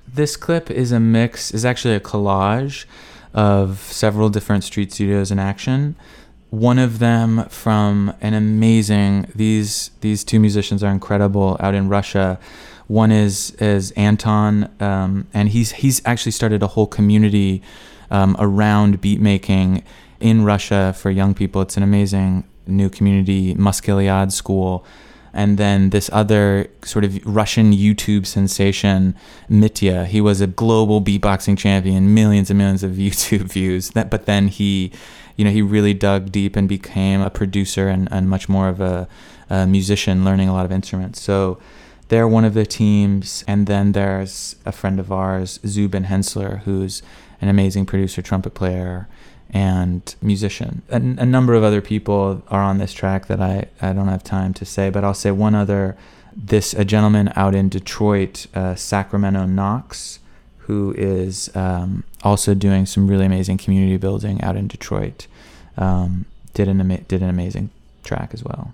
This clip is a mix, is actually a collage of several different Street Studios in action. One of them from an amazing, these these two musicians are incredible, out in Russia. One is is Anton, um, and he's he's actually started a whole community um, around beat making in Russia for young people. It's an amazing new community, Muskiliad School. And then this other sort of Russian YouTube sensation, Mitya. He was a global beatboxing champion, millions and millions of YouTube views. That, but then he, you know, he really dug deep and became a producer and, and much more of a, a musician, learning a lot of instruments. So they're one of the teams, and then there's a friend of ours, Zubin Hensler, who's an amazing producer, trumpet player, and musician. A, a number of other people are on this track that I, I don't have time to say, but I'll say one other. This, a gentleman out in Detroit, uh, Sacramento Knox, who is um, also doing some really amazing community building out in Detroit, um, did an ama- did an amazing track as well.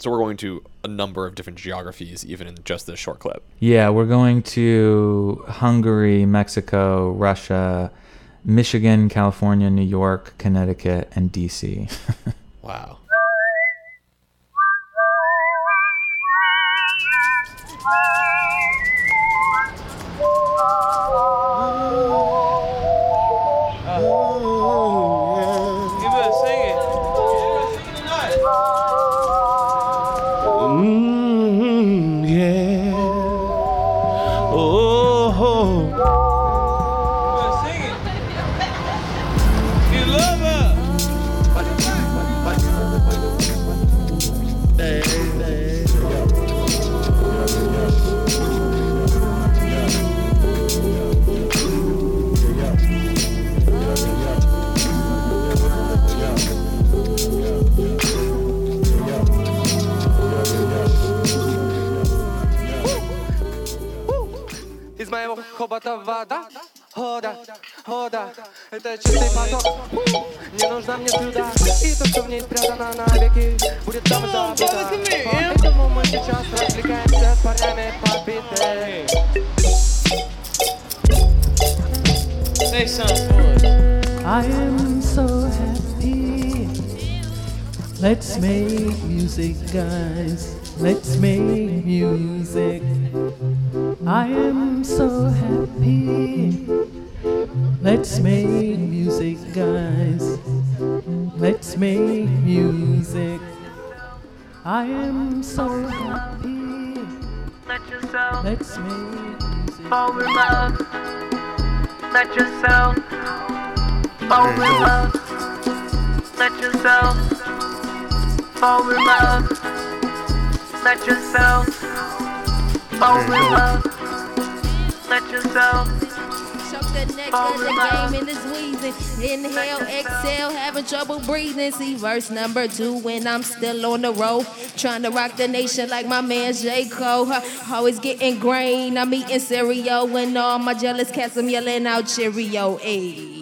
So we're going to a number of different geographies, even in just this short clip. Yeah, we're going to Hungary, Mexico, Russia, Michigan, California, New York, Connecticut, and D C Wow. I am so happy. Let's make music, guys. Let's make music. I am so happy. Let's make music, guys. Let's make music. I am so happy. Let yourself. Let's make music. Fall in love. Let yourself. Fall in love. Let yourself. Fall in love. Let yourself. Fall in love. Let yourself. The neck of the game and it's wheezing. Inhale, exhale, having trouble breathing. See verse number two when I'm still on the road. Trying to rock the nation like my man J. Cole. Always getting grain, I'm eating cereal. When all my jealous cats, I'm yelling out Cheerio. Ay.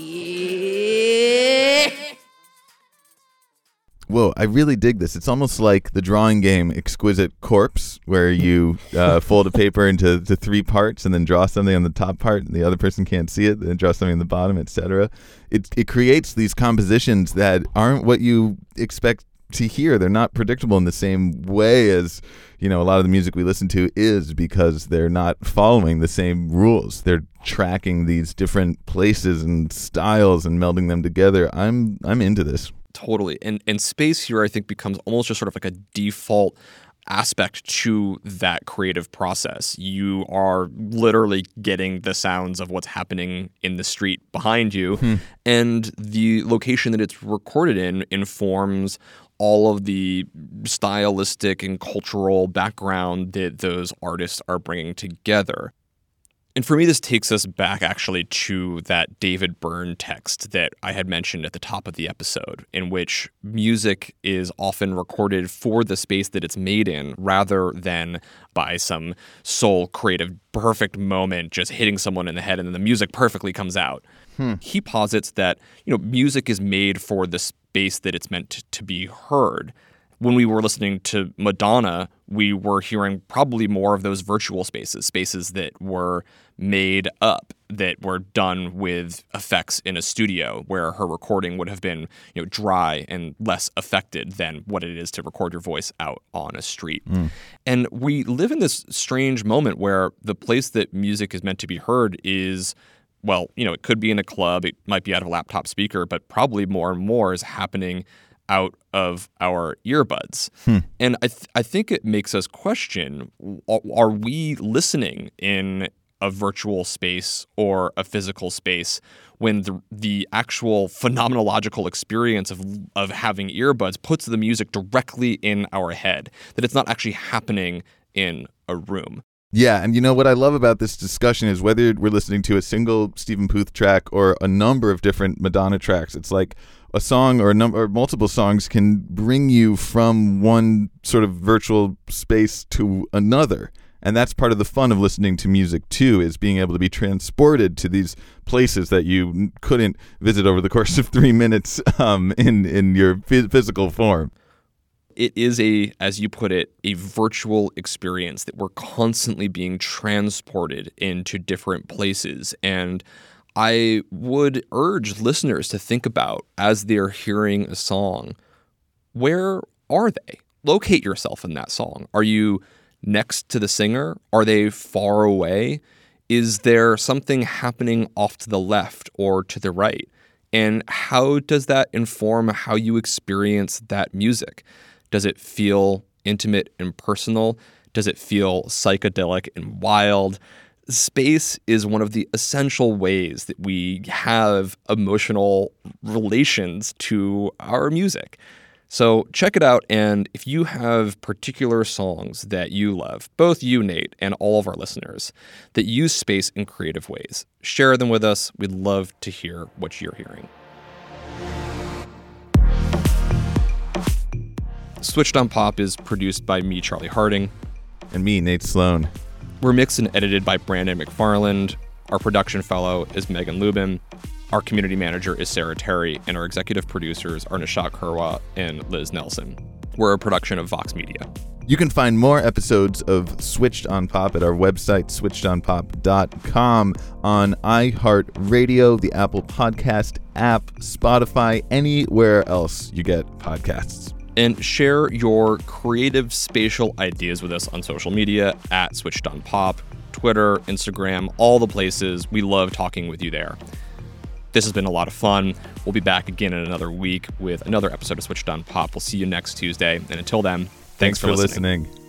whoa, I really dig this. It's almost like the drawing game Exquisite Corpse, where you uh, fold a paper into to three parts and then draw something on the top part, and the other person can't see it, then draw something on the bottom, et cetera. It it creates these compositions that aren't what you expect to hear. They're not predictable in the same way as, you know, a lot of the music we listen to is, because they're not following the same rules. They're tracking these different places and styles and melding them together. I'm I'm into this. Totally. And and space here, I think, becomes almost just sort of like a default aspect to that creative process. You are literally getting the sounds of what's happening in the street behind you. Hmm. And the location that it's recorded in informs all of the stylistic and cultural background that those artists are bringing together. And for me, this takes us back actually to that David Byrne text that I had mentioned at the top of the episode, in which music is often recorded for the space that it's made in rather than by some soul creative perfect moment just hitting someone in the head and then the music perfectly comes out. Hmm. He posits that, you know, music is made for the space Base that it's meant to, to be heard. When we were listening to Madonna, we were hearing probably more of those virtual spaces, spaces that were made up, that were done with effects in a studio, where her recording would have been, you know, dry and less affected than what it is to record your voice out on a street. Mm. And we live in this strange moment where the place that music is meant to be heard is, well, you know, it could be in a club, it might be out of a laptop speaker, but probably more and more is happening out of our earbuds. Hmm. And I th- I think it makes us question, are we listening in a virtual space or a physical space when the the actual phenomenological experience of of having earbuds puts the music directly in our head, that it's not actually happening in a room? Yeah, and you know what I love about this discussion is whether we're listening to a single Stephen Puth track or a number of different Madonna tracks, it's like a song or a num- or multiple songs can bring you from one sort of virtual space to another. And that's part of the fun of listening to music, too, is being able to be transported to these places that you couldn't visit over the course of three minutes um, in, in your physical form. It is a, as you put it, a virtual experience that we're constantly being transported into different places. And I would urge listeners to think about, as they're hearing a song, where are they? Locate yourself in that song. Are you next to the singer? Are they far away? Is there something happening off to the left or to the right? And how does that inform how you experience that music? Does it feel intimate and personal? Does it feel psychedelic and wild? Space is one of the essential ways that we have emotional relations to our music. So check it out, and if you have particular songs that you love, both you, Nate, and all of our listeners, that use space in creative ways, share them with us. We'd love to hear what you're hearing. Switched on Pop is produced by me, Charlie Harding. And me, Nate Sloan. We're mixed and edited by Brandon McFarland. Our production fellow is Megan Lubin. Our community manager is Sarah Terry. And our executive producers are Nishat Kurwa and Liz Nelson. We're a production of Vox Media. You can find more episodes of Switched on Pop at our website, switched on pop dot com, on iHeartRadio, the Apple Podcast app, Spotify, anywhere else you get podcasts. And share your creative spatial ideas with us on social media at Switched on Pop, Twitter, Instagram, all the places. We love talking with you there. This has been a lot of fun. We'll be back again in another week with another episode of Switched on Pop. We'll see you next Tuesday. And until then, thanks, thanks for, for listening. listening.